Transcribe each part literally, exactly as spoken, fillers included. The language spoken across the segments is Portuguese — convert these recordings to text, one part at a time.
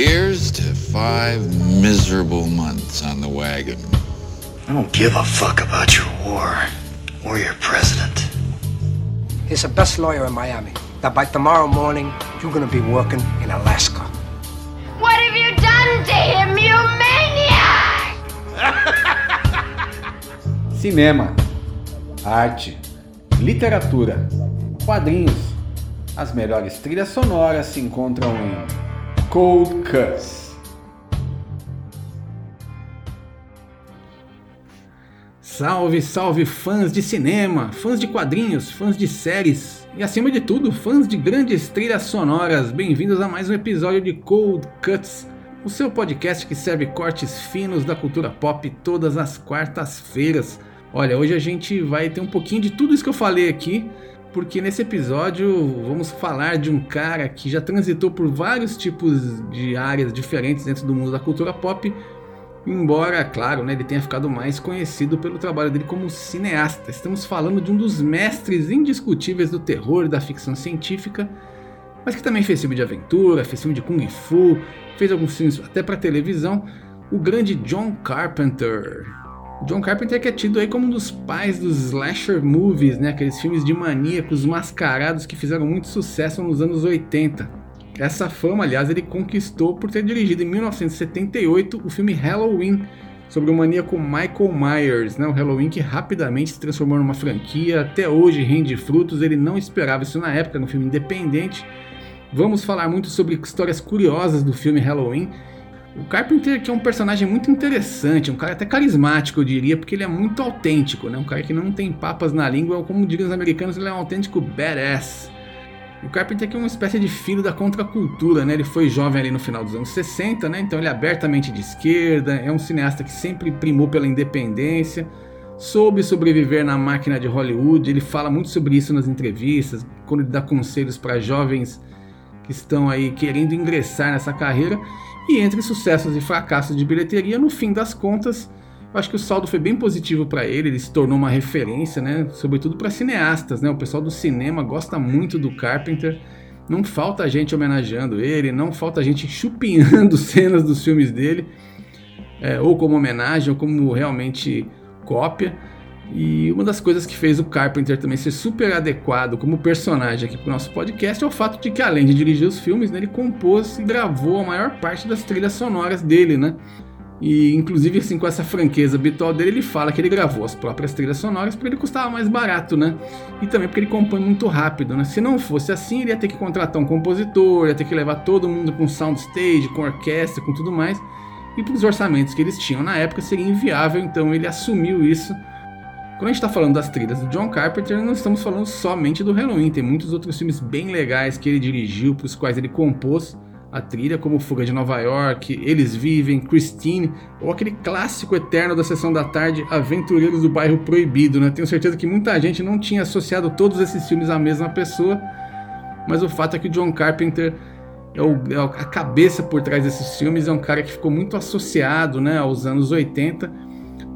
Here's to five miserable months on the wagon. I don't give a fuck about your war or your president. He's the best lawyer in Miami. Now by tomorrow morning, you're gonna be working in Alaska. What have you done to him, you maniac? Cinema, arte, literatura, quadrinhos. As melhores trilhas sonoras se encontram em Cold Cuts. Salve, salve fãs de cinema, fãs de quadrinhos, fãs de séries e, acima de tudo, fãs de grandes trilhas sonoras. Bem-vindos a mais um episódio de Cold Cuts, o seu podcast que serve cortes finos da cultura pop todas as quartas-feiras. Olha, hoje a gente vai ter um pouquinho de tudo isso que eu falei aqui, porque nesse episódio vamos falar de um cara que já transitou por vários tipos de áreas diferentes dentro do mundo da cultura pop. Embora, claro, né, ele tenha ficado mais conhecido pelo trabalho dele como cineasta. Estamos falando de um dos mestres indiscutíveis do terror e da ficção científica, mas que também fez filme de aventura, fez filme de Kung Fu, fez alguns filmes até para televisão, o grande John Carpenter. John Carpenter que é tido aí como um dos pais dos slasher movies, né, aqueles filmes de maníacos mascarados que fizeram muito sucesso nos anos oitenta. Essa fama, aliás, ele conquistou por ter dirigido em mil novecentos e setenta e oito o filme Halloween, sobre o maníaco Michael Myers, né? O Halloween que rapidamente se transformou numa franquia, até hoje rende frutos, ele não esperava isso na época, no filme independente. Vamos falar muito sobre histórias curiosas do filme Halloween. O Carpenter que é um personagem muito interessante, um cara até carismático, eu diria, porque ele é muito autêntico, né? Um cara que não tem papas na língua, como diriam os americanos, ele é um autêntico badass. O Carpenter que é uma espécie de filho da contracultura, né? Ele foi jovem ali no final dos anos sessenta, né? Então ele é abertamente de esquerda, é um cineasta que sempre primou pela independência, soube sobreviver na máquina de Hollywood, ele fala muito sobre isso nas entrevistas, quando ele dá conselhos para jovens que estão aí querendo ingressar nessa carreira, e entre sucessos e fracassos de bilheteria, no fim das contas, eu acho que o saldo foi bem positivo para ele, ele se tornou uma referência, né? Sobretudo para cineastas, né? O pessoal do cinema gosta muito do Carpenter, não falta gente homenageando ele, não falta gente chupinhando cenas dos filmes dele, é, ou como homenagem, ou como realmente cópia, e uma das coisas que fez o Carpenter também ser super adequado como personagem aqui para o nosso podcast é o fato de que, além de dirigir os filmes, né, ele compôs e gravou a maior parte das trilhas sonoras dele, né? E inclusive assim, com essa franqueza habitual dele, ele fala que ele gravou as próprias trilhas sonoras porque ele custava mais barato, né? E também porque ele compõe muito rápido, né? Se não fosse assim, ele ia ter que contratar um compositor, ia ter que levar todo mundo com soundstage, com orquestra, com tudo mais. E para os orçamentos que eles tinham na época seria inviável, então ele assumiu isso. Quando a gente está falando das trilhas do John Carpenter, não estamos falando somente do Halloween, tem muitos outros filmes bem legais que ele dirigiu, para os quais ele compôs a trilha, como Fuga de Nova York, Eles Vivem, Christine, ou aquele clássico eterno da Sessão da Tarde, Aventureiros do Bairro Proibido, né? Tenho certeza que muita gente não tinha associado todos esses filmes à mesma pessoa, mas o fato é que o John Carpenter é, o, é a cabeça por trás desses filmes, é um cara que ficou muito associado, né, aos anos oitenta,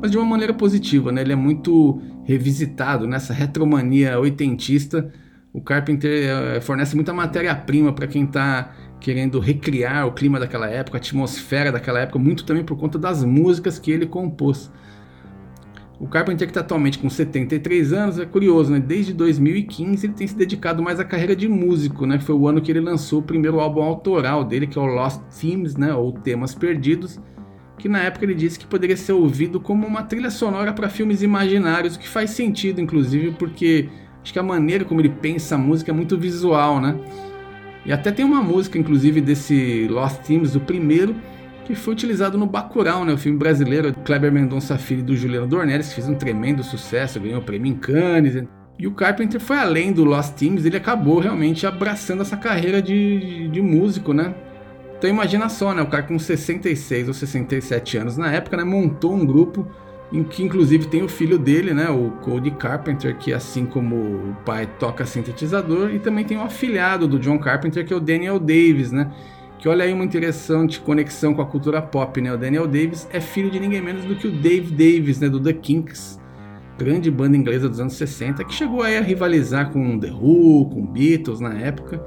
mas de uma maneira positiva, né? Ele é muito revisitado nessa retromania oitentista. O Carpenter fornece muita matéria-prima para quem está querendo recriar o clima daquela época, a atmosfera daquela época, muito também por conta das músicas que ele compôs. O Carpenter, que está atualmente com setenta e três anos, é curioso, né? Desde dois mil e quinze ele tem se dedicado mais à carreira de músico, né? Foi o ano que ele lançou o primeiro álbum autoral dele, que é o Lost Themes, né? Ou Temas Perdidos, que na época ele disse que poderia ser ouvido como uma trilha sonora para filmes imaginários, o que faz sentido, inclusive, porque acho que a maneira como ele pensa a música é muito visual, né? E até tem uma música, inclusive, desse Lost Themes, do primeiro, que foi utilizado no Bacurau, né? O filme brasileiro do Kleber Mendonça Filho e do Juliano Dornelles, que fez um tremendo sucesso, ganhou o prêmio em Cannes. E o Carpenter foi além do Lost Themes, ele acabou realmente abraçando essa carreira de, de, de músico, né? Então imagina só, né? O cara com sessenta e seis ou sessenta e sete anos na época, né? Montou um grupo em que inclusive tem o filho dele, né, o Cody Carpenter, que assim como o pai toca sintetizador, e também tem o afilhado do John Carpenter, que é o Daniel Davis, né, que olha aí uma interessante conexão com a cultura pop, né, o Daniel Davis é filho de ninguém menos do que o Dave Davies, né, do The Kinks, grande banda inglesa dos anos sessenta, que chegou aí a rivalizar com The Who, com Beatles na época,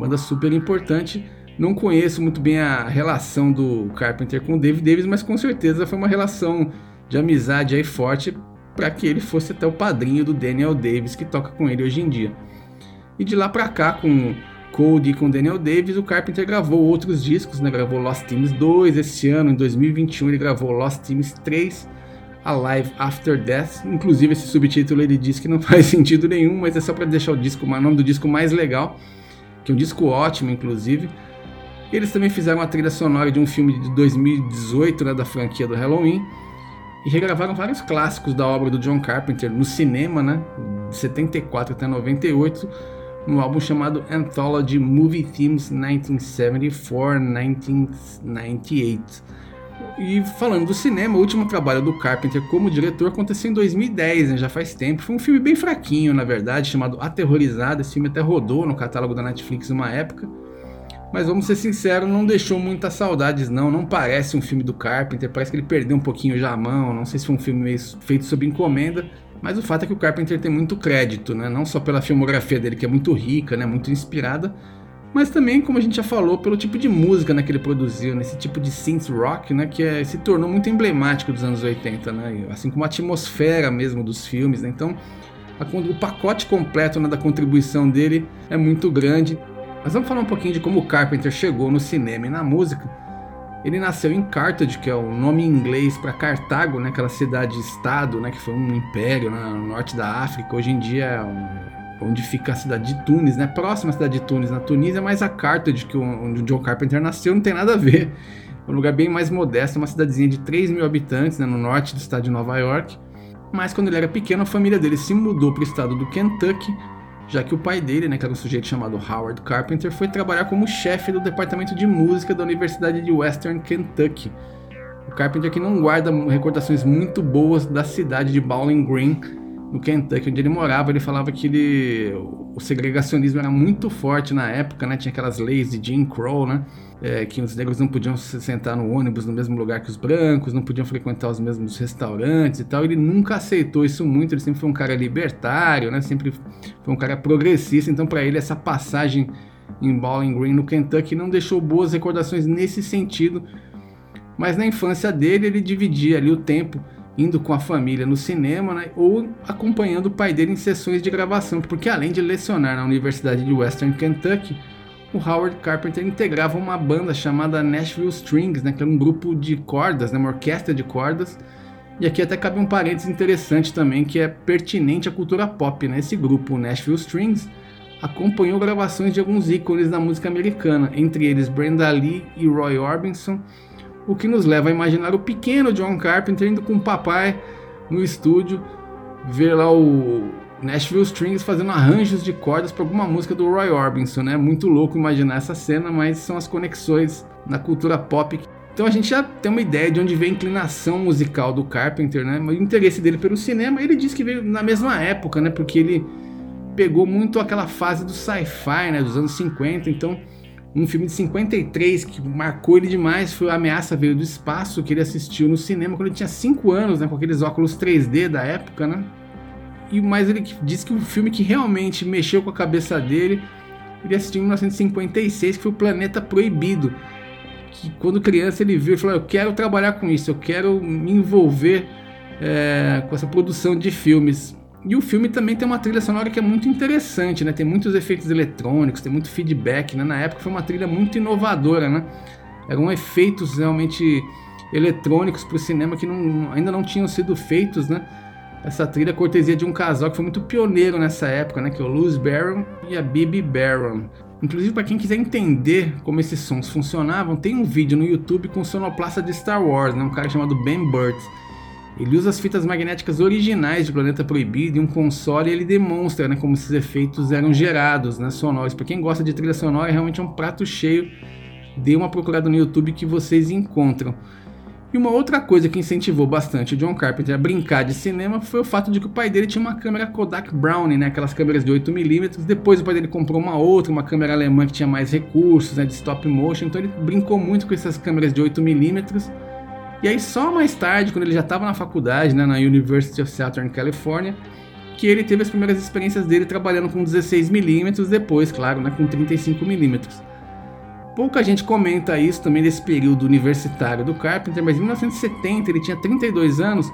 banda super importante, Não conheço muito bem a relação do Carpenter com o Dave Davies, mas com certeza foi uma relação de amizade aí forte para que ele fosse até o padrinho do Daniel Davis, que toca com ele hoje em dia. E de lá para cá, com Cody e com Daniel Davis, o Carpenter gravou outros discos, né? Gravou Lost Themes dois esse ano, em dois mil e vinte e um ele gravou Lost Themes três, Alive After Death. Inclusive esse subtítulo ele diz que não faz sentido nenhum, mas é só para deixar o disco, o nome do disco mais legal, que é um disco ótimo, inclusive. Eles também fizeram a trilha sonora de um filme de dois mil e dezoito, né, da franquia do Halloween, e regravaram vários clássicos da obra do John Carpenter no cinema, né, de setenta e quatro até noventa e oito, num álbum chamado Anthology Movie Themes mil novecentos e setenta e quatro a mil novecentos e noventa e oito. E falando do cinema, o último trabalho do Carpenter como diretor aconteceu em dois mil e dez, né, já faz tempo. Foi um filme bem fraquinho, na verdade, chamado Aterrorizado. Esse filme até rodou no catálogo da Netflix uma época. Mas vamos ser sinceros, não deixou muitas saudades não, não parece um filme do Carpenter, parece que ele perdeu um pouquinho já a mão, não sei se foi um filme meio feito sob encomenda, mas o fato é que o Carpenter tem muito crédito, né? Não só pela filmografia dele, que é muito rica, né? Muito inspirada, mas também, como a gente já falou, pelo tipo de música, né, que ele produziu, nesse tipo de synth rock, né, que é, se tornou muito emblemático dos anos oitenta, né? Assim como a atmosfera mesmo dos filmes, né? Então a, o pacote completo, né, da contribuição dele é muito grande. Mas vamos falar um pouquinho de como o Carpenter chegou no cinema e na música. Ele nasceu em Carthage, que é o nome em inglês para Cartago, né? Aquela cidade-estado, né, que foi um império, né, no norte da África. Hoje em dia é onde fica a cidade de Tunis, né? Próxima à cidade de Tunis, na Tunísia, mas a Carthage, que onde o John Carpenter nasceu, não tem nada a ver. É um lugar bem mais modesto, uma cidadezinha de três mil habitantes, né, no norte do estado de Nova York. Mas quando ele era pequeno, a família dele se mudou para o estado do Kentucky, já que o pai dele, né, que era um sujeito chamado Howard Carpenter, foi trabalhar como chefe do departamento de música da Universidade de Western Kentucky. O Carpenter que não guarda recordações muito boas da cidade de Bowling Green, no Kentucky, onde ele morava. Ele falava que ele, o segregacionismo era muito forte na época, né, tinha aquelas leis de Jim Crow, né, é, que os negros não podiam se sentar no ônibus no mesmo lugar que os brancos, não podiam frequentar os mesmos restaurantes e tal. Ele nunca aceitou isso muito, ele sempre foi um cara libertário, né, sempre foi um cara progressista. Então para ele essa passagem em Bowling Green, no Kentucky, não deixou boas recordações nesse sentido. Mas na infância dele ele dividia ali o tempo indo com a família no cinema, né, ou acompanhando o pai dele em sessões de gravação, porque além de lecionar na Universidade de Western Kentucky, o Howard Carpenter integrava uma banda chamada Nashville Strings, né, que era um grupo de cordas, né, uma orquestra de cordas. E aqui até cabe um parênteses interessante também, que é pertinente à cultura pop, né? Esse grupo, o Nashville Strings, acompanhou gravações de alguns ícones da música americana, entre eles Brenda Lee e Roy Orbison, o que nos leva a imaginar o pequeno John Carpenter indo com o papai no estúdio ver lá o Nashville Strings fazendo arranjos de cordas para alguma música do Roy Orbison, né? Muito louco imaginar essa cena, mas são as conexões na cultura pop. Então a gente já tem uma ideia de onde vem a inclinação musical do Carpenter, né? O interesse dele pelo cinema, ele diz que veio na mesma época, né? Porque ele pegou muito aquela fase do sci-fi, né, dos anos cinquenta, então um filme de cinquenta e três que marcou ele demais foi A Ameaça Veio do Espaço, que ele assistiu no cinema quando ele tinha cinco anos, né, com aqueles óculos três D da época, né? E mais ele diz que o filme que realmente mexeu com a cabeça dele, ele assistiu em mil novecentos e cinquenta e seis, que foi o Planeta Proibido, que quando criança ele viu e falou: eu quero trabalhar com isso, eu quero me envolver é, com essa produção de filmes. E o filme também tem uma trilha sonora que é muito interessante, né? Tem muitos efeitos eletrônicos, tem muito feedback, né? Na época foi uma trilha muito inovadora, né? Eram efeitos realmente eletrônicos para o cinema que não, ainda não tinham sido feitos, né? Essa trilha é cortesia de um casal que foi muito pioneiro nessa época, né? Que é o Louis Barron e a Bibi Barron. Inclusive, para quem quiser entender como esses sons funcionavam, tem um vídeo no YouTube com o sonoplasta de Star Wars, né? Um cara chamado Ben Burtt. Ele usa as fitas magnéticas originais de Planeta Proibido e um console, e ele demonstra, né, como esses efeitos eram gerados, né, sonoros. Para quem gosta de trilha sonora, realmente é um prato cheio. Dê uma procurada no YouTube que vocês encontram. E uma outra coisa que incentivou bastante o John Carpenter a brincar de cinema foi o fato de que o pai dele tinha uma câmera Kodak Brownie, né, aquelas câmeras de oito milímetros. Depois o pai dele comprou uma outra, uma câmera alemã que tinha mais recursos, né, de stop motion. Então ele brincou muito com essas câmeras de oito milímetros. E aí só mais tarde, quando ele já estava na faculdade, né, na University of Southern California, que ele teve as primeiras experiências dele trabalhando com dezesseis milímetros, depois, claro, né, com trinta e cinco milímetros. Pouca gente comenta isso também desse período universitário do Carpenter, mas em mil novecentos e setenta ele tinha trinta e dois anos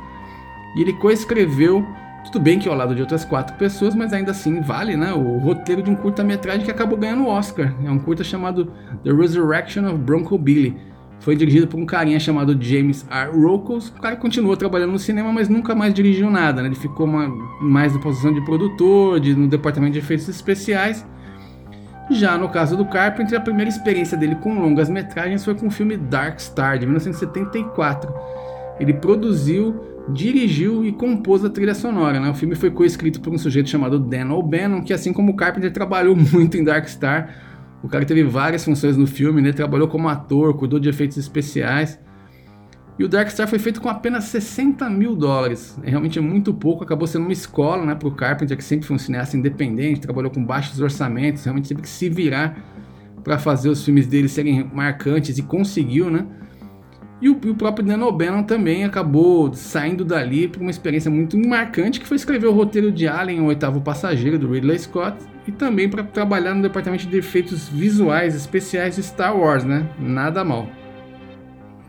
e ele coescreveu, tudo bem que ao lado de outras quatro pessoas, mas ainda assim vale, né, o roteiro de um curta-metragem que acabou ganhando o Oscar. É um curta chamado The Resurrection of Bronco Billy. Foi dirigido por um carinha chamado James R. Rocals. O cara continuou trabalhando no cinema, mas nunca mais dirigiu nada, né? Ele ficou uma, mais na posição de produtor, de, no departamento de efeitos especiais. Já no caso do Carpenter, a primeira experiência dele com longas metragens foi com o filme Dark Star, de mil novecentos e setenta e quatro. Ele produziu, dirigiu e compôs a trilha sonora, né? O filme foi coescrito por um sujeito chamado Dan O'Bannon, que assim como o Carpenter trabalhou muito em Dark Star. O cara teve várias funções no filme, né? Trabalhou como ator, cuidou de efeitos especiais. E o Dark Star foi feito com apenas sessenta mil dólares. É realmente muito pouco, acabou sendo uma escola, né, para o Carpenter, que sempre foi um cineasta independente, trabalhou com baixos orçamentos, realmente teve que se virar para fazer os filmes dele serem marcantes e conseguiu, né? E o, e o próprio Dan O'Bannon também acabou saindo dali por uma experiência muito marcante, que foi escrever o roteiro de Alien, o Oitavo Passageiro, do Ridley Scott, e também para trabalhar no departamento de efeitos visuais especiais de Star Wars, né? Nada mal.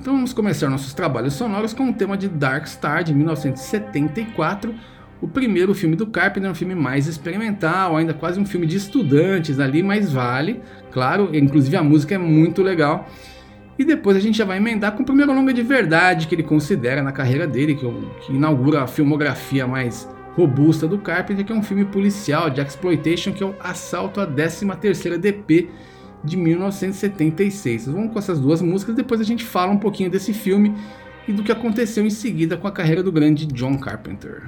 Então vamos começar nossos trabalhos sonoros com o tema de Dark Star, de mil novecentos e setenta e quatro, o primeiro filme do Carpenter, um filme mais experimental, ainda quase um filme de estudantes ali, mas vale, claro, inclusive a música é muito legal. E depois a gente já vai emendar com o primeiro longa de verdade que ele considera na carreira dele, que, que inaugura a filmografia mais robusta do Carpenter, que é um filme policial de exploitation, que é o Assalto à décima terceira D P, de mil novecentos e setenta e seis. Vamos com essas duas músicas, depois a gente fala um pouquinho desse filme e do que aconteceu em seguida com a carreira do grande John Carpenter.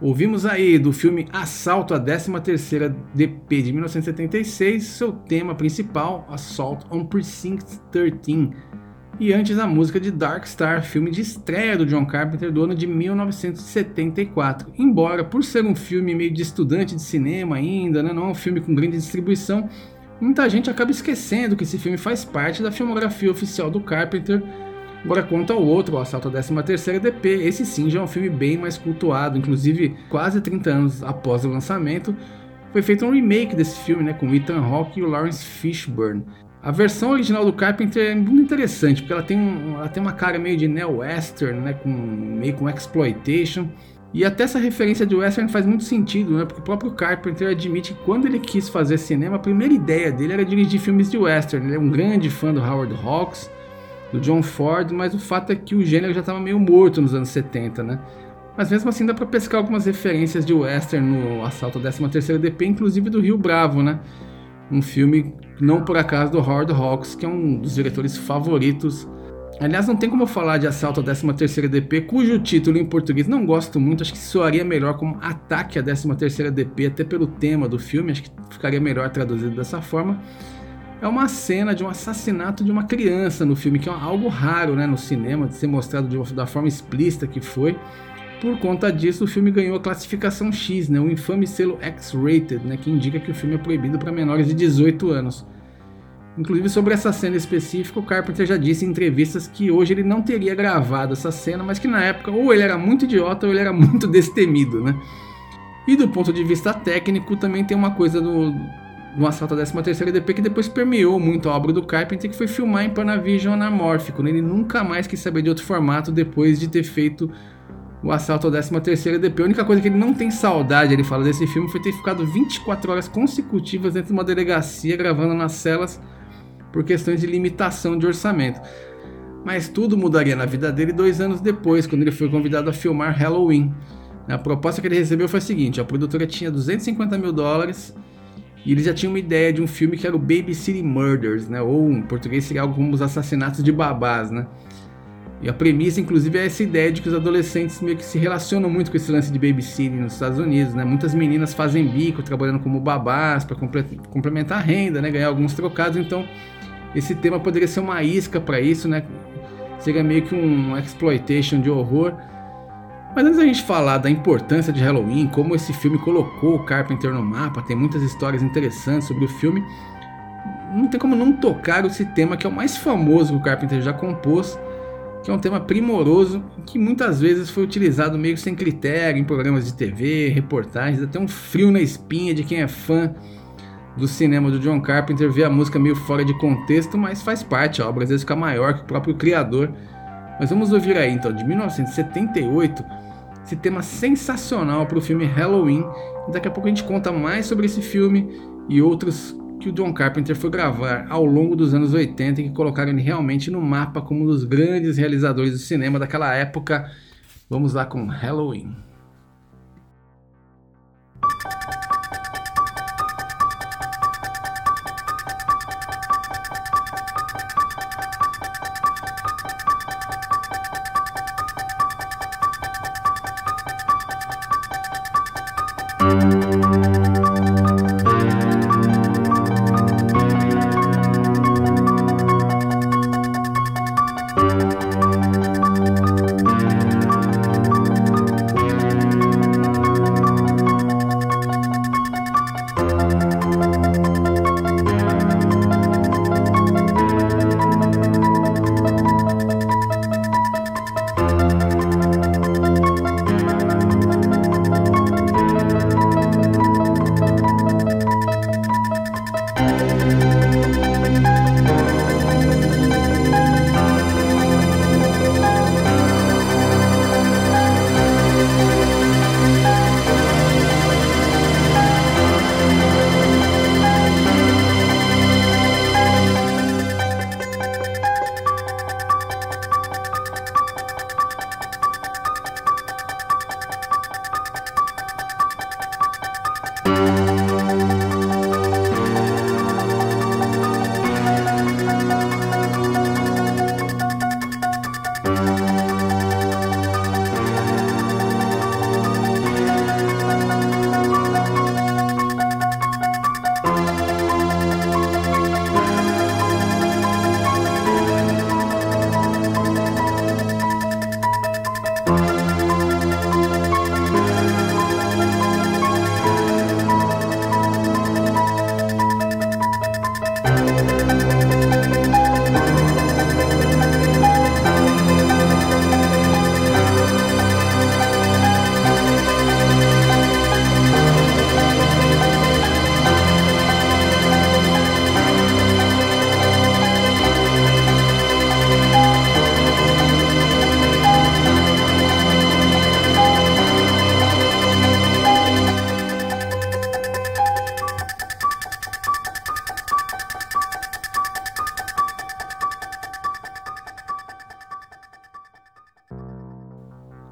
Ouvimos aí do filme Assalto à décima terceira D P de mil novecentos e setenta e seis, seu tema principal, Assault on Precinct treze. E antes a música de Dark Star, filme de estreia do John Carpenter do ano de mil novecentos e setenta e quatro. Embora, por ser um filme meio de estudante de cinema ainda, né, não é um filme com grande distribuição, muita gente acaba esquecendo que esse filme faz parte da filmografia oficial do Carpenter. Agora, quanto ao outro, o Assalto à décima terceira D P, esse sim já é um filme bem mais cultuado, inclusive quase trinta anos após o lançamento, foi feito um remake desse filme, né, com Ethan Hawke e o Lawrence Fishburne. A versão original do Carpenter é muito interessante, porque ela tem, um, ela tem uma cara meio de neo-western, né, com, meio com exploitation, e até essa referência de western faz muito sentido, né, porque o próprio Carpenter admite que quando ele quis fazer cinema, a primeira ideia dele era dirigir filmes de western. Ele é um grande fã do Howard Hawks, do John Ford, mas o fato é que o gênero já estava meio morto nos anos setenta, né? Mas mesmo assim dá para pescar algumas referências de western no Assalto à décima terceira D P, inclusive do Rio Bravo, né? Um filme, não por acaso, do Howard Hawks, que é um dos diretores favoritos. Aliás, não tem como eu falar de Assalto à décima terceira D P, cujo título em português não gosto muito, acho que soaria melhor como Ataque à décima terceira D P, até pelo tema do filme, acho que ficaria melhor traduzido dessa forma. É uma cena de um assassinato de uma criança no filme, que é algo raro, né, no cinema, de ser mostrado de uma, da forma explícita que foi. Por conta disso, o filme ganhou a classificação X, né, o infame selo X-Rated, né, que indica que o filme é proibido para menores de dezoito anos. Inclusive, sobre essa cena específica, o Carpenter já disse em entrevistas que hoje ele não teria gravado essa cena, mas que na época ou ele era muito idiota ou ele era muito destemido, né. E do ponto de vista técnico, também tem uma coisa do... no Assalto à décima terceira D P que depois permeou muito a obra do Carpenter, que foi filmar em Panavision anamórfico, né? Ele nunca mais quis saber de outro formato depois de ter feito o Assalto à décima terceira D P. A única coisa que ele não tem saudade, ele fala, desse filme foi ter ficado vinte e quatro horas consecutivas dentro de uma delegacia gravando nas celas por questões de limitação de orçamento. Mas tudo mudaria na vida dele dois anos depois, quando ele foi convidado a filmar Halloween. A proposta que ele recebeu foi a seguinte: a produtora tinha duzentos e cinquenta mil dólares, e ele já tinha uma ideia de um filme que era o Baby City Murders, né? Ou em português seria algo como Os Assassinatos de Babás, né? E a premissa, inclusive, é essa ideia de que os adolescentes meio que se relacionam muito com esse lance de babysitting nos Estados Unidos, né? Muitas meninas fazem bico trabalhando como babás para complementar a renda, né? Ganhar alguns trocados, então esse tema poderia ser uma isca para isso, né? Seria meio que um exploitation de horror. Mas antes da gente falar da importância de Halloween, como esse filme colocou o Carpenter no mapa, tem muitas histórias interessantes sobre o filme, não tem como não tocar esse tema que é o mais famoso que o Carpenter já compôs, que é um tema primoroso, que muitas vezes foi utilizado meio sem critério em programas de T V, reportagens, até um frio na espinha de quem é fã do cinema do John Carpenter ver a música meio fora de contexto, mas faz parte, a obra às vezes fica maior que o próprio criador. Mas vamos ouvir aí então, de mil novecentos e setenta e oito... esse tema sensacional para o filme Halloween. Daqui a pouco a gente conta mais sobre esse filme e outros que o John Carpenter foi gravar ao longo dos anos oitenta e que colocaram ele realmente no mapa como um dos grandes realizadores do cinema daquela época. Vamos lá com Halloween.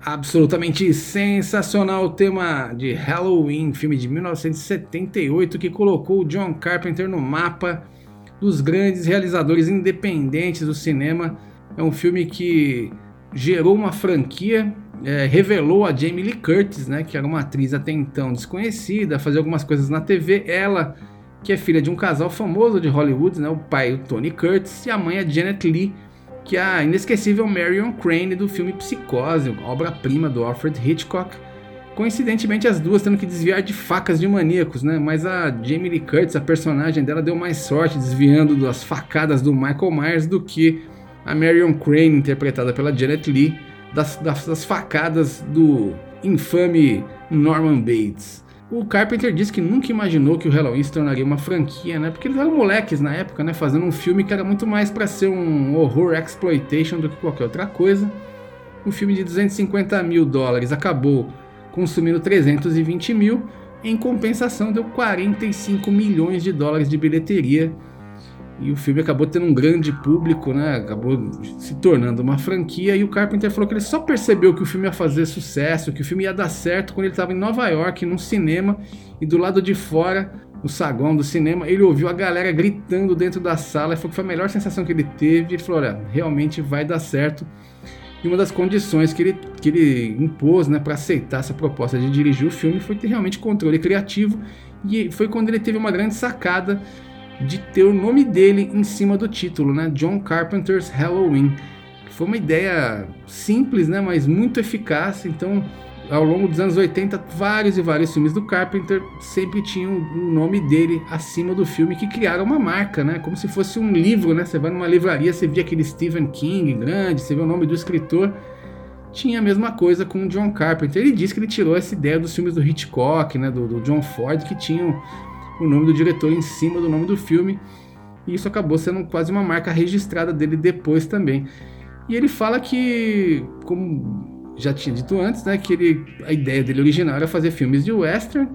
Absolutamente sensacional o tema de Halloween, filme de mil novecentos e setenta e oito, que colocou o John Carpenter no mapa dos grandes realizadores independentes do cinema. É um filme que gerou uma franquia, é, revelou a Jamie Lee Curtis, né, que era uma atriz até então desconhecida, fazia algumas coisas na T V. Ela, que é filha de um casal famoso de Hollywood, né, o pai, o Tony Curtis, e a mãe, a Janet Leigh, que é a inesquecível Marion Crane do filme Psicose, obra-prima do Alfred Hitchcock. Coincidentemente, as duas tendo que desviar de facas de maníacos, né? Mas a Jamie Lee Curtis, a personagem dela, deu mais sorte desviando das facadas do Michael Myers do que a Marion Crane, interpretada pela Janet Leigh, das, das, das facadas do infame Norman Bates. O Carpenter disse que nunca imaginou que o Halloween se tornaria uma franquia, né? Porque eles eram moleques na época, né? Fazendo um filme que era muito mais para ser um horror exploitation do que qualquer outra coisa. O filme de duzentos e cinquenta mil dólares acabou consumindo trezentos e vinte mil. Em compensação, deu quarenta e cinco milhões de dólares de bilheteria. E o filme acabou tendo um grande público, né? Acabou se tornando uma franquia. E o Carpenter falou que ele só percebeu que o filme ia fazer sucesso, que o filme ia dar certo, quando ele estava em Nova York, num cinema, e do lado de fora, no saguão do cinema, ele ouviu a galera gritando dentro da sala. E falou que foi a melhor sensação que ele teve. Ele falou, olha, realmente vai dar certo. E uma das condições que ele, que ele impôs, né, para aceitar essa proposta de dirigir o filme, foi ter realmente controle criativo. E foi quando ele teve uma grande sacada de ter o nome dele em cima do título, né? John Carpenter's Halloween. Foi uma ideia simples, né? Mas muito eficaz. Então, ao longo dos anos oitenta, vários e vários filmes do Carpenter sempre tinham o nome dele acima do filme, que criaram uma marca, né? Como se fosse um livro, né? Você vai numa livraria, você vê aquele Stephen King grande, você vê o nome do escritor. Tinha a mesma coisa com o John Carpenter. Ele disse que ele tirou essa ideia dos filmes do Hitchcock, né? Do, do John Ford, que tinham o nome do diretor em cima do nome do filme, e isso acabou sendo quase uma marca registrada dele depois também. E ele fala que, como já tinha dito antes, né, que ele, a ideia dele original era fazer filmes de western,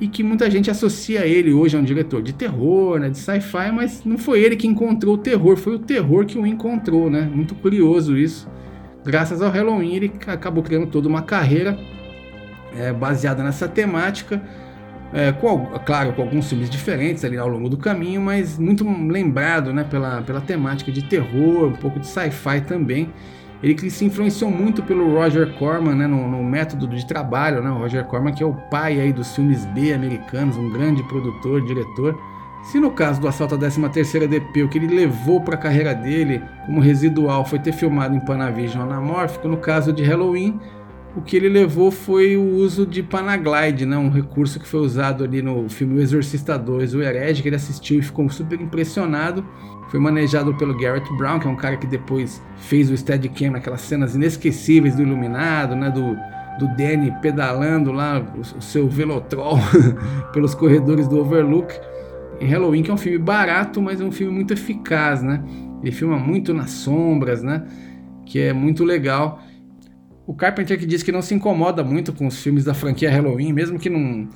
e que muita gente associa ele hoje a um diretor de terror, né, de sci-fi, mas não foi ele que encontrou o terror, foi o terror que o encontrou, né? Muito curioso isso. Graças ao Halloween, ele acabou criando toda uma carreira é, baseada nessa temática. É, com, claro, com alguns filmes diferentes ali ao longo do caminho, mas muito lembrado, né, pela, pela temática de terror, um pouco de sci-fi também. Ele que se influenciou muito pelo Roger Corman, né, no, no método de trabalho, né, o Roger Corman, que é o pai aí dos filmes B americanos, um grande produtor, diretor. Se no caso do Assalto à décima terceira D P, o que ele levou para a carreira dele como residual foi ter filmado em Panavision anamórfico, no caso de Halloween, o que ele levou foi o uso de Panaglide, né? Um recurso que foi usado ali no filme O Exorcista dois, O Herege, que ele assistiu e ficou super impressionado. Foi manejado pelo Garrett Brown, que é um cara que depois fez o Steadicam naquelas cenas inesquecíveis do Iluminado, né? Do, do Danny pedalando lá o, o seu Velotrol pelos corredores do Overlook. E Halloween, que é um filme barato, mas é um filme muito eficaz, né? Ele filma muito nas sombras, né? Que é muito legal. O Carpenter, que diz que não se incomoda muito com os filmes da franquia Halloween, mesmo que não,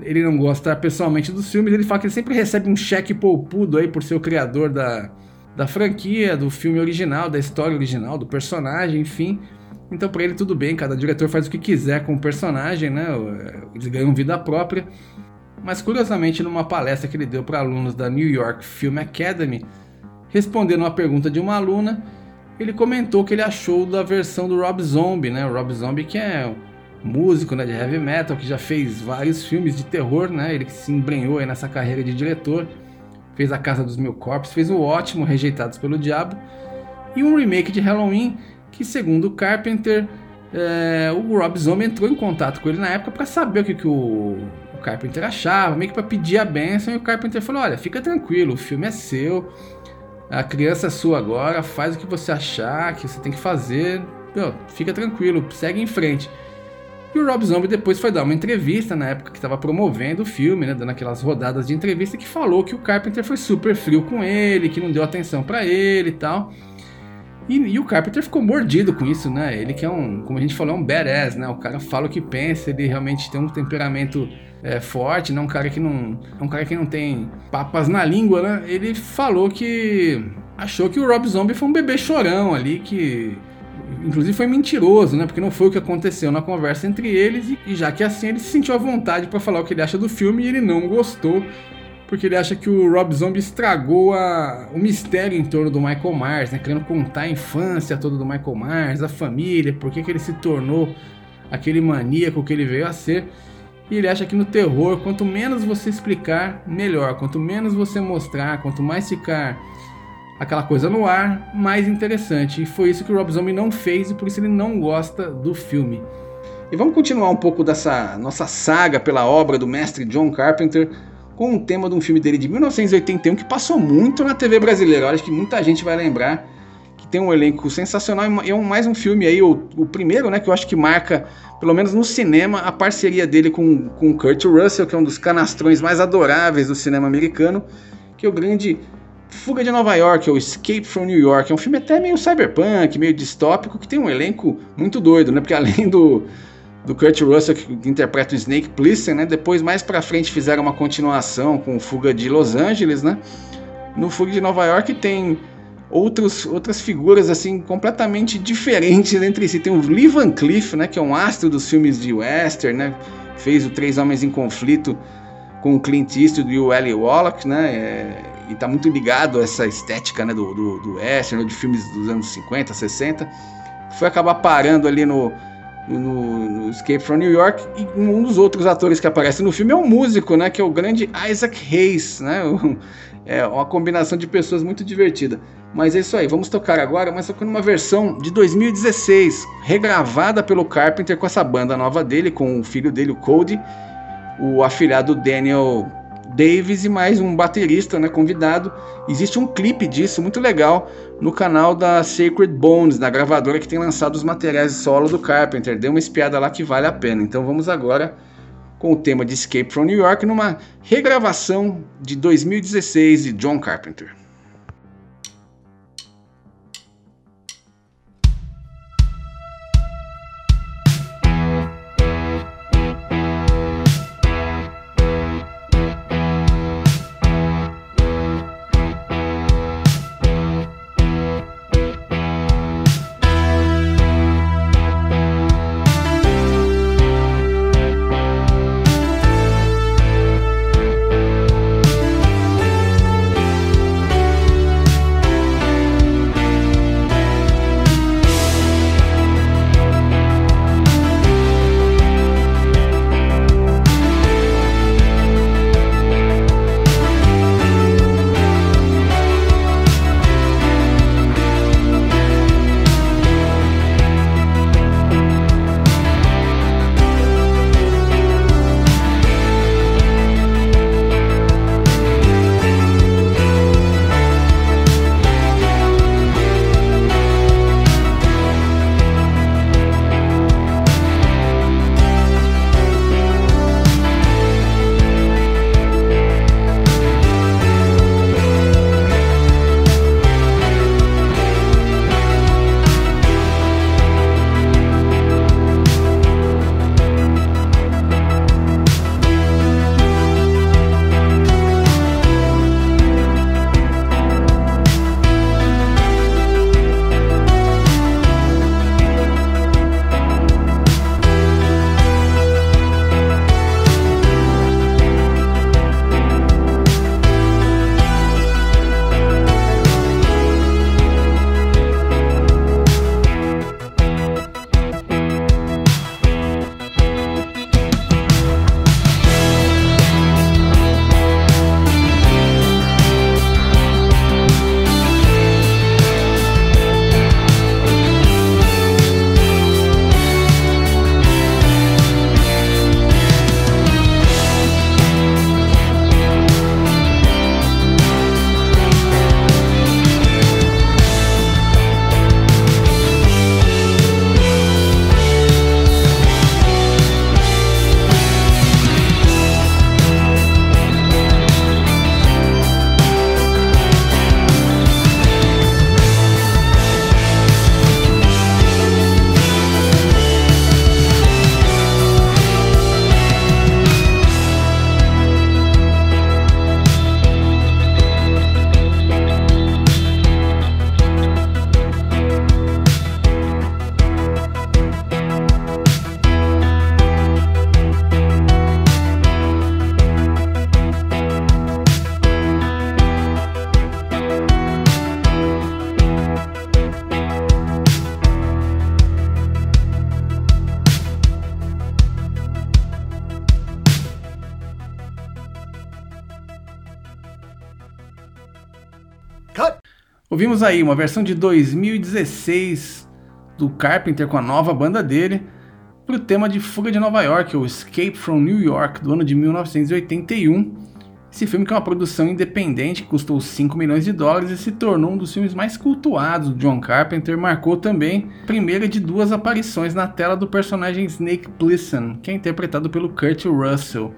ele não gosta pessoalmente dos filmes, ele fala que ele sempre recebe um cheque poupudo aí por ser o criador da, da franquia, do filme original, da história original, do personagem, enfim. Então pra ele tudo bem, cada diretor faz o que quiser com o personagem, né? Eles ganham vida própria. Mas curiosamente, numa palestra que ele deu para alunos da New York Film Academy, respondendo uma pergunta de uma aluna, ele comentou o que ele achou da versão do Rob Zombie, né? O Rob Zombie, que é um músico, né, de heavy metal, que já fez vários filmes de terror, né? Ele que se embrenhou aí nessa carreira de diretor, fez A Casa dos Mil Corpos, fez o ótimo Rejeitados pelo Diabo, e um remake de Halloween que, segundo o Carpenter, é, o Rob Zombie entrou em contato com ele na época para saber o que, que o, o Carpenter achava, meio que para pedir a benção, e o Carpenter falou, olha, fica tranquilo, o filme é seu, a criança é sua agora, faz o que você achar que você tem que fazer, meu, fica tranquilo, segue em frente. E o Rob Zombie depois foi dar uma entrevista na época que estava promovendo o filme, né, dando aquelas rodadas de entrevista, que falou que o Carpenter foi super frio com ele, que não deu atenção pra ele e tal. E, e o Carpenter ficou mordido com isso, né? Ele que é um, como a gente falou, é um badass, né? O cara fala o que pensa, ele realmente tem um temperamento é, forte, né? Um cara que não, um cara que não tem papas na língua, né? Ele falou que achou que o Rob Zombie foi um bebê chorão ali, que inclusive foi mentiroso, né? Porque não foi o que aconteceu na conversa entre eles, e, e já que assim ele se sentiu à vontade para falar o que ele acha do filme, e ele não gostou, porque ele acha que o Rob Zombie estragou a, o mistério em torno do Michael Myers, né? Querendo contar a infância toda do Michael Myers, a família, por que que ele se tornou aquele maníaco que ele veio a ser. E ele acha que no terror, quanto menos você explicar, melhor. Quanto menos você mostrar, quanto mais ficar aquela coisa no ar, mais interessante. E foi isso que o Rob Zombie não fez, e por isso ele não gosta do filme. E vamos continuar um pouco dessa nossa saga pela obra do mestre John Carpenter, com o tema de um filme dele de mil novecentos e oitenta e um, que passou muito na T V brasileira. Eu acho que muita gente vai lembrar, que tem um elenco sensacional, e é um, mais um filme aí, o, o primeiro, né, que eu acho que marca, pelo menos no cinema, a parceria dele com, com o Kurt Russell, que é um dos canastrões mais adoráveis do cinema americano, que é o grande Fuga de Nova York, ou Escape from New York. É um filme até meio cyberpunk, meio distópico, que tem um elenco muito doido, né, porque além do... do Kurt Russell, que interpreta o Snake Plissken, né? Depois, mais pra frente, fizeram uma continuação com o Fuga de Los Angeles, né? No Fuga de Nova York tem outros, outras figuras, assim, completamente diferentes entre si. Tem o Lee Van Cleef, né? Que é um astro dos filmes de western, né? Fez o Três Homens em Conflito com o Clint Eastwood e o Eli Wallach, né? É... E tá muito ligado a essa estética, né? Do, do, do western, de filmes dos anos cinquenta, sessenta. Foi acabar parando ali no... No, no Escape from New York. E um dos outros atores que aparece no filme é um músico, né, que é o grande Isaac Hayes, né, é uma combinação de pessoas muito divertida. Mas é isso aí, vamos tocar agora, mas tocando uma versão de dois mil e dezesseis, regravada pelo Carpenter com essa banda nova dele, com o filho dele, o Cody, o afilhado Daniel Davis e mais um baterista, né, convidado. Existe um clipe disso muito legal no canal da Sacred Bones, da gravadora que tem lançado os materiais solo do Carpenter. Dê uma espiada lá que vale a pena. Então vamos agora com o tema de Escape from New York, numa regravação de dois mil e dezesseis de John Carpenter. Ouvimos aí uma versão de dois mil e dezesseis do Carpenter com a nova banda dele para o tema de Fuga de Nova York, ou Escape from New York, do ano de mil novecentos e oitenta e um. Esse filme, que é uma produção independente, custou cinco milhões de dólares e se tornou um dos filmes mais cultuados do John Carpenter, marcou também a primeira de duas aparições na tela do personagem Snake Plissken, que é interpretado pelo Kurt Russell.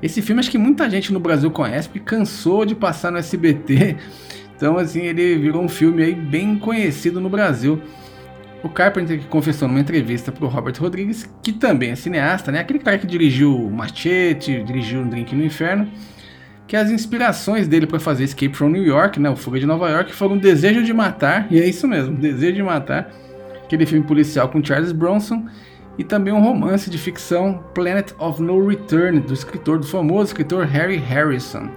Esse filme acho que muita gente no Brasil conhece, porque cansou de passar no S B T, então assim, ele virou um filme aí bem conhecido no Brasil. O Carpenter que confessou numa entrevista para o Robert Rodrigues, que também é cineasta, né? Aquele cara que dirigiu Machete, dirigiu Um Drink no Inferno, que as inspirações dele para fazer Escape from New York, né? O Fuga de Nova York, foram Desejo de Matar, e é isso mesmo, Desejo de Matar, aquele filme policial com Charles Bronson, e também um romance de ficção, Planet of No Return, do escritor, do famoso escritor Harry Harrison.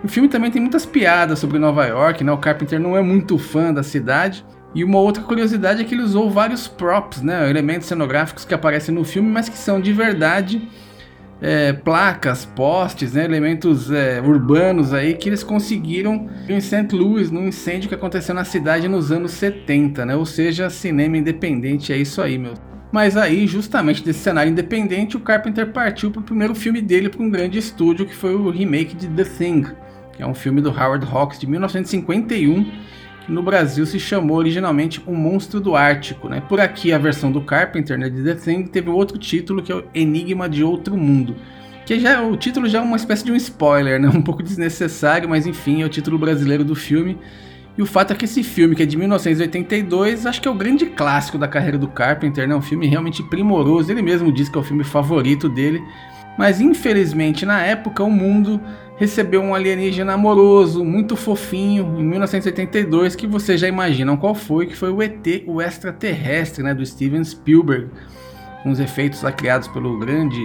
O filme também tem muitas piadas sobre Nova York, né? O Carpenter não é muito fã da cidade. E uma outra curiosidade é que ele usou vários props, né, elementos cenográficos que aparecem no filme, mas que são de verdade é, placas, postes, né, elementos é, urbanos aí que eles conseguiram em Saint Louis, num incêndio que aconteceu na cidade nos anos setenta, né, ou seja, cinema independente é isso aí, meu. Mas aí, justamente desse cenário independente, o Carpenter partiu para o primeiro filme dele para um grande estúdio, que foi o remake de The Thing, que é um filme do Howard Hawks de mil novecentos e cinquenta e um, no Brasil se chamou originalmente O Monstro do Ártico, né? Por aqui a versão do Carpenter, né, de The Thing, teve outro título, que é o Enigma de Outro Mundo, que já, o título já é uma espécie de um spoiler, né? Um pouco desnecessário, mas enfim, é o título brasileiro do filme. E o fato é que esse filme, que é de mil novecentos e oitenta e dois, acho que é o grande clássico da carreira do Carpenter, né? Um filme realmente primoroso, ele mesmo diz que é o filme favorito dele, mas infelizmente na época o mundo recebeu um alienígena amoroso, muito fofinho, em mil novecentos e oitenta e dois, que vocês já imaginam qual foi, que foi o E T, o Extraterrestre, né, do Steven Spielberg, com os efeitos lá criados pelo grande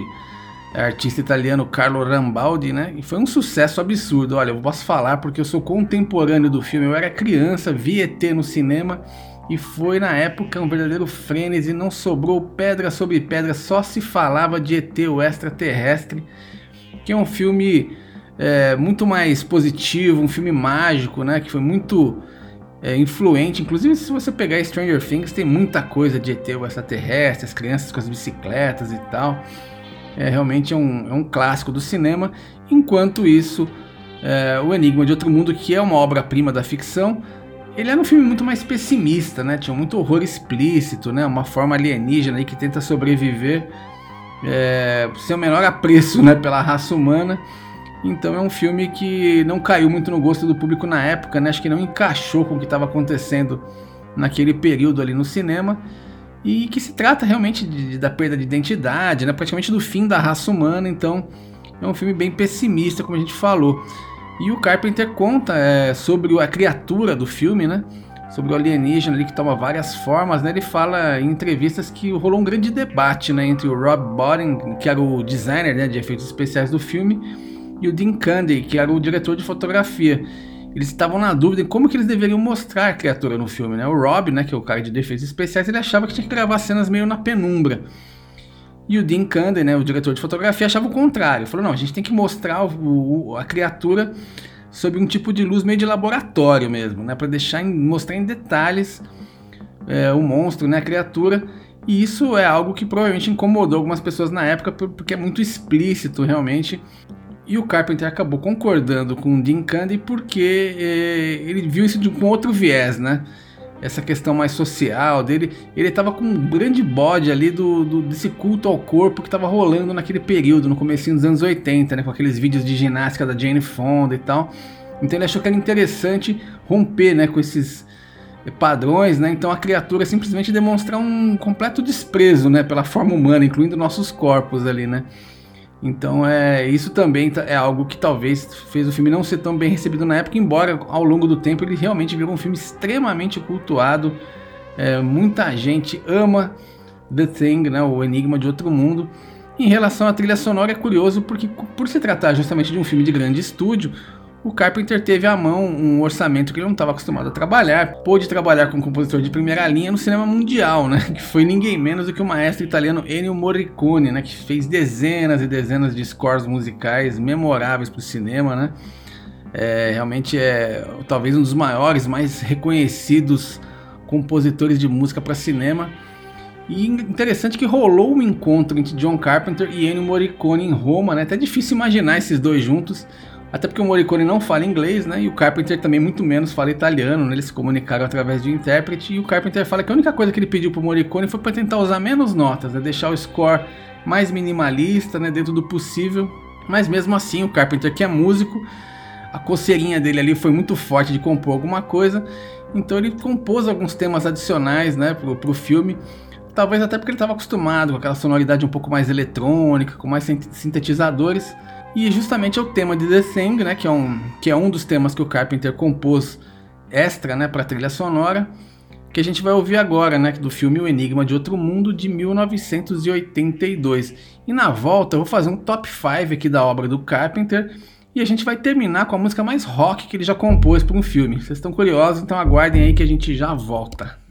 artista italiano Carlo Rambaldi, né, e foi um sucesso absurdo. Olha, eu posso falar porque eu sou contemporâneo do filme, eu era criança, vi E T no cinema, e foi na época um verdadeiro frenesi, não sobrou pedra sobre pedra, só se falava de E T, o Extraterrestre, que é um filme... É, muito mais positivo, um filme mágico, né, que foi muito é, influente, inclusive se você pegar Stranger Things tem muita coisa de E T, o extraterrestre, as crianças com as bicicletas e tal, é, realmente é um, é um clássico do cinema. Enquanto isso, é, o Enigma de Outro Mundo, que é uma obra-prima da ficção, ele era um filme muito mais pessimista, né, tinha muito horror explícito, né, uma forma alienígena aí que tenta sobreviver, é, sem o menor apreço, né, pela raça humana. Então é um filme que não caiu muito no gosto do público na época, né? Acho que não encaixou com o que estava acontecendo naquele período ali no cinema, e que se trata realmente de, da perda de identidade, né? Praticamente do fim da raça humana. Então é um filme bem pessimista, como a gente falou. E o Carpenter conta é, sobre a criatura do filme, né? Sobre o alienígena ali que toma várias formas, né? Ele fala em entrevistas que rolou um grande debate, né, entre o Rob Zombie, que era o designer, né, de efeitos especiais do filme, e o Dean Cundey, que era o diretor de fotografia. Eles estavam na dúvida em como que eles deveriam mostrar a criatura no filme, né? O Rob, né, que é o cara de efeitos especiais, ele achava que tinha que gravar cenas meio na penumbra. E o Dean Cundey, né, o diretor de fotografia, achava o contrário. Falou, não, a gente tem que mostrar o, o, a criatura sob um tipo de luz meio de laboratório mesmo, né? Para deixar em, mostrar em detalhes é, o monstro, né, a criatura. E isso é algo que provavelmente incomodou algumas pessoas na época, porque é muito explícito realmente. E o Carpenter acabou concordando com o Dean Cundey porque eh, ele viu isso de, com outro viés, né? Essa questão mais social dele. Ele estava com um grande bode ali do, do, desse culto ao corpo que estava rolando naquele período, no comecinho dos anos oitenta, né? Com aqueles vídeos de ginástica da Jane Fonda e tal. Então ele achou que era interessante romper, né, com esses padrões, né? Então a criatura simplesmente demonstra um completo desprezo, né, pela forma humana, incluindo nossos corpos ali, né? Então é, isso também é algo que talvez fez o filme não ser tão bem recebido na época, embora ao longo do tempo ele realmente virou um filme extremamente cultuado. É, muita gente ama The Thing, né, o Enigma de Outro Mundo. Em relação à trilha sonora é curioso, porque por se tratar justamente de um filme de grande estúdio, o Carpenter teve à mão um orçamento que ele não estava acostumado a trabalhar. Pôde trabalhar com um compositor de primeira linha no cinema mundial, né? Que foi ninguém menos do que o maestro italiano Ennio Morricone, né? Que fez dezenas e dezenas de scores musicais memoráveis para o cinema, né? É, realmente é talvez um dos maiores, mais reconhecidos compositores de música para cinema. E interessante que rolou um encontro entre John Carpenter e Ennio Morricone em Roma, né? Até difícil imaginar esses dois juntos, até porque o Morricone não fala inglês, né? E o Carpenter também muito menos fala italiano, né? Eles se comunicaram através de um intérprete, e o Carpenter fala que a única coisa que ele pediu pro Morricone foi para tentar usar menos notas, né? Deixar o score mais minimalista, né? Dentro do possível. Mas mesmo assim, o Carpenter, que é músico, a coceirinha dele ali foi muito forte de compor alguma coisa, então ele compôs alguns temas adicionais, né, pro, pro filme, talvez até porque ele estava acostumado com aquela sonoridade um pouco mais eletrônica, com mais sintetizadores, e justamente é o tema de The Thing, né, que é um, que é um dos temas que o Carpenter compôs extra, né, pra trilha sonora, que a gente vai ouvir agora, né, do filme O Enigma de Outro Mundo, de mil novecentos e oitenta e dois. E na volta eu vou fazer um top cinco aqui da obra do Carpenter, e a gente vai terminar com a música mais rock que ele já compôs para um filme. Vocês estão curiosos? Então aguardem aí que a gente já volta.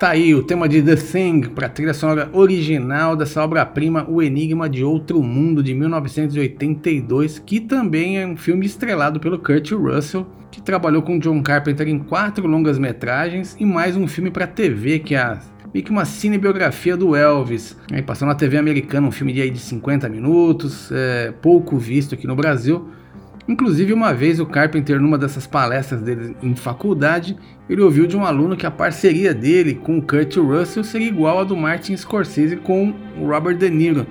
Tá aí o tema de The Thing para a trilha sonora original dessa obra-prima O Enigma de Outro Mundo, de mil novecentos e oitenta e dois, que também é um filme estrelado pelo Kurt Russell, que trabalhou com John Carpenter em quatro longas-metragens e mais um filme para T V, que é meio que uma cinebiografia do Elvis. Aí passou na T V americana, um filme de, aí de cinquenta minutos, é, pouco visto aqui no Brasil. Inclusive, uma vez o Carpenter, numa dessas palestras dele em faculdade, ele ouviu de um aluno que a parceria dele com o Kurt Russell seria igual a do Martin Scorsese com o Robert De Niro.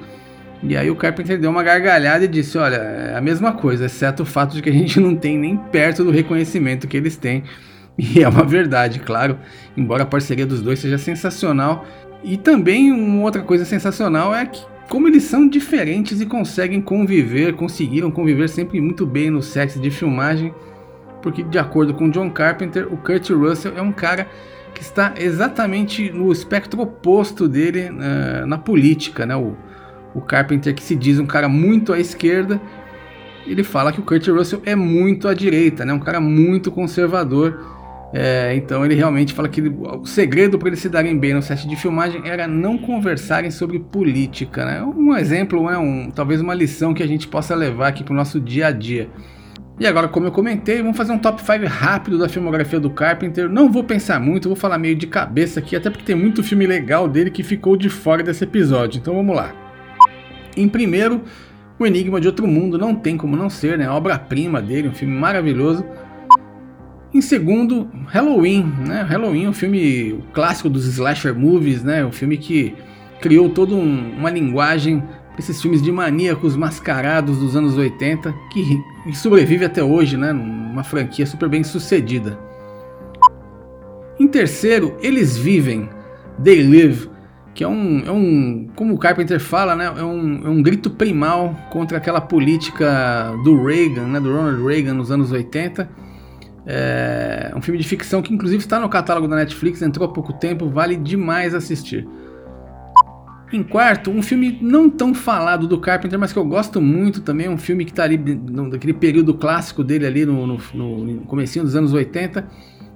E aí o Carpenter deu uma gargalhada e disse, olha, é a mesma coisa, exceto o fato de que a gente não tem nem perto do reconhecimento que eles têm. E é uma verdade, claro, embora a parceria dos dois seja sensacional. E também uma outra coisa sensacional é que, como eles são diferentes e conseguem conviver, conseguiram conviver sempre muito bem no set de filmagem, porque, de acordo com John Carpenter, o Kurt Russell é um cara que está exatamente no espectro oposto dele uh, na política, né? O, o Carpenter, que se diz um cara muito à esquerda, ele fala que o Kurt Russell é muito à direita, né? Um cara muito conservador. É, então ele realmente fala que ele, o segredo para eles se darem bem no set de filmagem era não conversarem sobre política, né? Um exemplo, né? um, talvez uma lição que a gente possa levar aqui para o nosso dia a dia. E agora, como eu comentei, vamos fazer um top cinco rápido da filmografia do Carpenter. Não vou pensar muito, vou falar meio de cabeça aqui, até porque tem muito filme legal dele que ficou de fora desse episódio. Então vamos lá. Em primeiro, O Enigma de Outro Mundo, não tem como não ser, né? Obra-prima dele, um filme maravilhoso. Em segundo, Halloween, né? Halloween, um filme, o clássico dos slasher movies, né? Um filme que criou toda um, uma linguagem para esses filmes de maníacos mascarados dos anos oitenta, que sobrevive até hoje, né? Uma franquia super bem sucedida. Em terceiro, Eles Vivem, They Live, que é um, é um como o Carpenter fala, né? é, um, é um grito primal contra aquela política do Reagan, né? do Ronald Reagan nos anos oitenta. É um filme de ficção que inclusive está no catálogo da Netflix, entrou há pouco tempo, vale demais assistir. Em quarto, um filme não tão falado do Carpenter, mas que eu gosto muito também, um filme que está ali naquele período clássico dele ali no, no, no comecinho dos anos oitenta,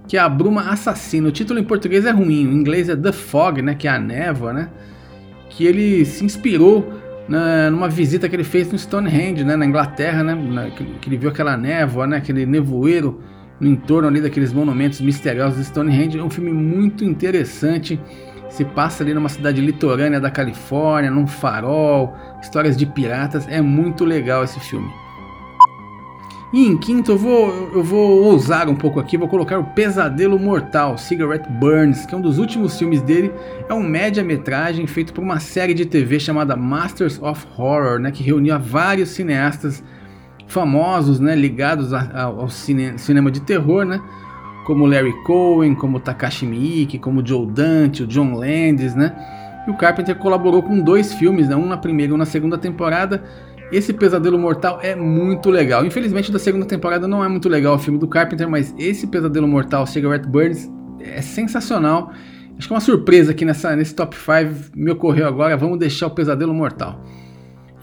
que é A Bruma Assassina. O título em português é ruim, em inglês é The Fog, né, que é a névoa, né, que ele se inspirou na, numa visita que ele fez no Stonehenge, né, na Inglaterra, né, na, que, que ele viu aquela névoa, né, aquele nevoeiro no entorno ali daqueles monumentos misteriosos de Stonehenge. É um filme muito interessante, se passa ali numa cidade litorânea da Califórnia, num farol, histórias de piratas, é muito legal esse filme. E em quinto, eu vou, eu vou ousar um pouco aqui, vou colocar O Pesadelo Mortal, Cigarette Burns, que é um dos últimos filmes dele, é um média-metragem feito por uma série de T V chamada Masters of Horror, né, que reunia vários cineastas famosos, né, ligados a, a, ao cine, cinema de terror, né, como Larry Cohen, como Takashi Miike, como Joe Dante, o John Landis, né, e o Carpenter colaborou com dois filmes, né, um na primeira e um na segunda temporada. Esse Pesadelo Mortal é muito legal. Infelizmente, da segunda temporada não é muito legal o filme do Carpenter, mas esse Pesadelo Mortal, Cigarette Burns, é sensacional. Acho que uma surpresa aqui nessa, nesse top cinco me ocorreu agora, vamos deixar O Pesadelo Mortal.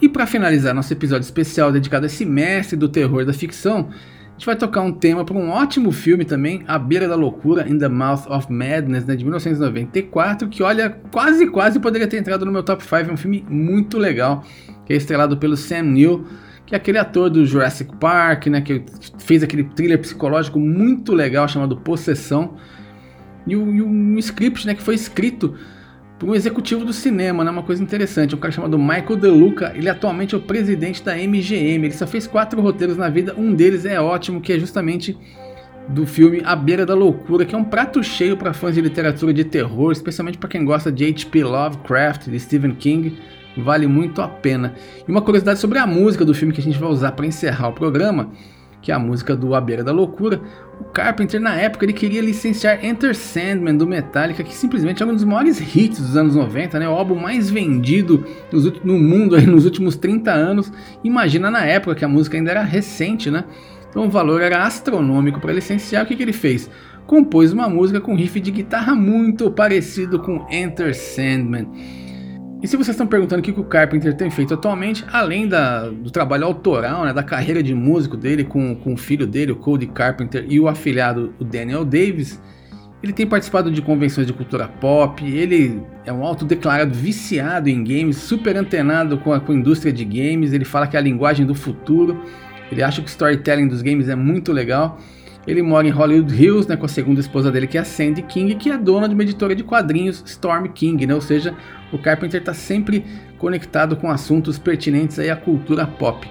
E para finalizar nosso episódio especial dedicado a esse mestre do terror da ficção, a gente vai tocar um tema para um ótimo filme também, À Beira da Loucura, In the Mouth of Madness, né, de mil novecentos e noventa e quatro, que olha, quase quase poderia ter entrado no meu top cinco, é um filme muito legal, que é estrelado pelo Sam Neill, que é aquele ator do Jurassic Park, né, que fez aquele thriller psicológico muito legal chamado Possessão, e um script, né, que foi escrito por um executivo do cinema, né? Uma coisa interessante, um cara chamado Michael DeLuca, ele atualmente é o presidente da M G M, ele só fez quatro roteiros na vida, um deles é ótimo, que é justamente do filme À Beira da Loucura, que é um prato cheio para fãs de literatura de terror, especialmente para quem gosta de H P Lovecraft, de Stephen King, vale muito a pena. E uma curiosidade sobre a música do filme que a gente vai usar para encerrar o programa, que é a música do À Beira da Loucura, o Carpenter, na época, ele queria licenciar Enter Sandman, do Metallica, que simplesmente é um dos maiores hits dos anos noventa, né? O álbum mais vendido nos, no mundo aí, nos últimos trinta anos. Imagina na época, que a música ainda era recente, né? Então o valor era astronômico para licenciar. O que, que ele fez? Compôs uma música com riff de guitarra muito parecido com Enter Sandman. E se vocês estão perguntando o que o Carpenter tem feito atualmente, além da, do trabalho autoral, né, da carreira de músico dele com, com o filho dele, o Cody Carpenter, e o afilhado, o Daniel Davis, ele tem participado de convenções de cultura pop, ele é um autodeclarado viciado em games, super antenado com a, com a indústria de games, ele fala que é a linguagem do futuro, ele acha que o storytelling dos games é muito legal. Ele mora em Hollywood Hills, né, com a segunda esposa dele, que é a Sandy King, que é dona de uma editora de quadrinhos, Storm King, né? Ou seja, o Carpenter está sempre conectado com assuntos pertinentes aí à cultura pop.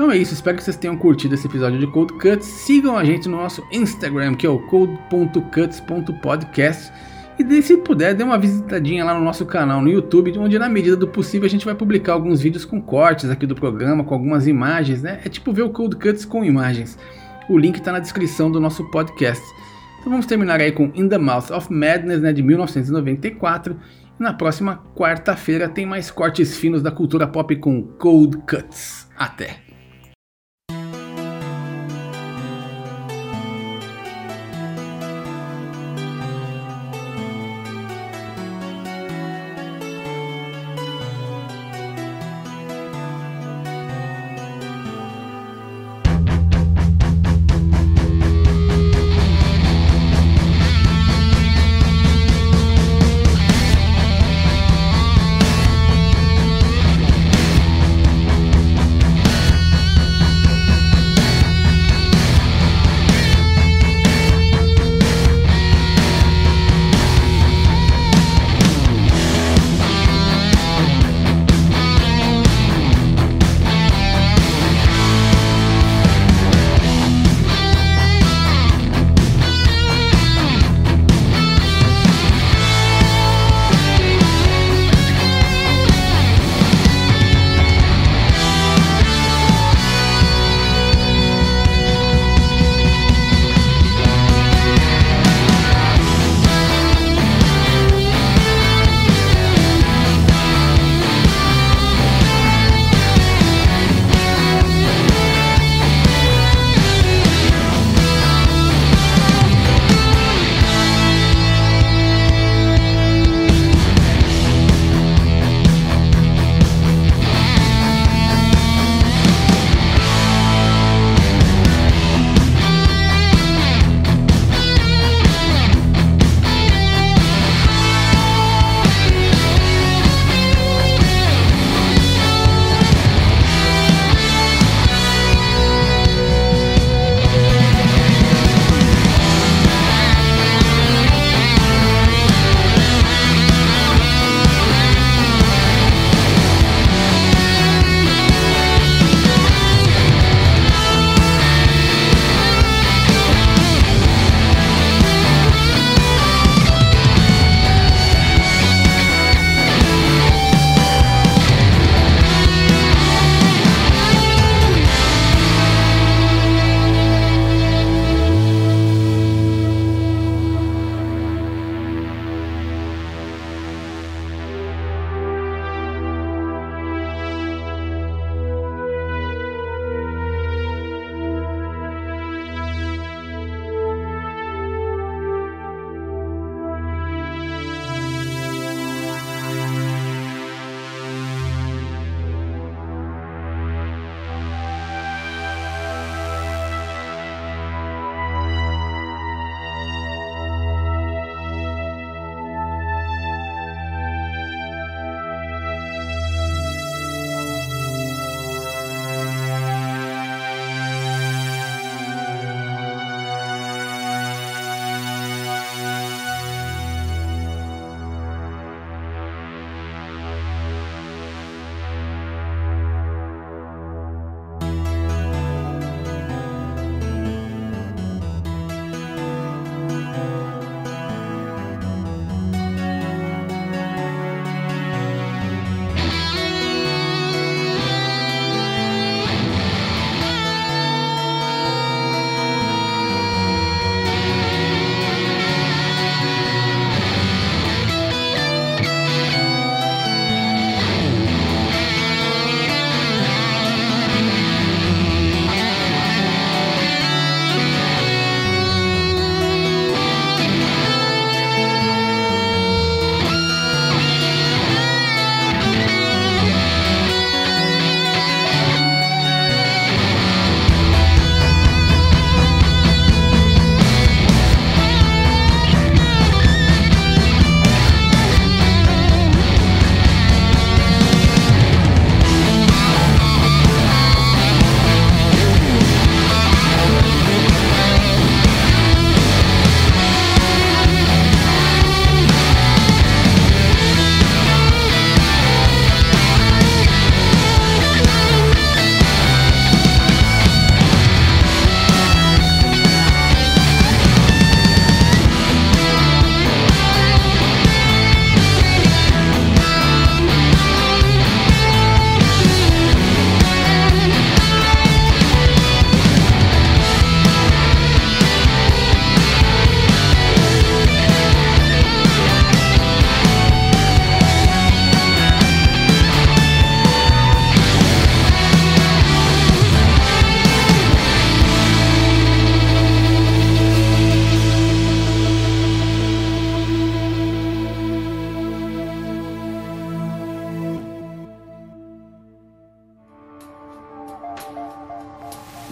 Então é isso, espero que vocês tenham curtido esse episódio de Cold Cuts. Sigam a gente no nosso Instagram, que é o cold ponto cuts ponto podcast. E se puder, dê uma visitadinha lá no nosso canal no YouTube, onde na medida do possível a gente vai publicar alguns vídeos com cortes aqui do programa, com algumas imagens, né? É tipo ver o Cold Cuts com imagens. O link tá na descrição do nosso podcast. Então vamos terminar aí com In the Mouth of Madness, né, de mil novecentos e noventa e quatro. E na próxima quarta-feira tem mais cortes finos da cultura pop com Cold Cuts. Até!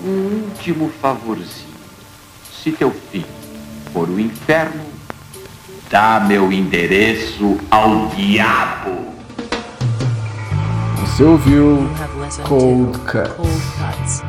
um último favorzinho. Se teu filho for o inferno, dá meu endereço ao diabo. Você ouviu Cold Cuts.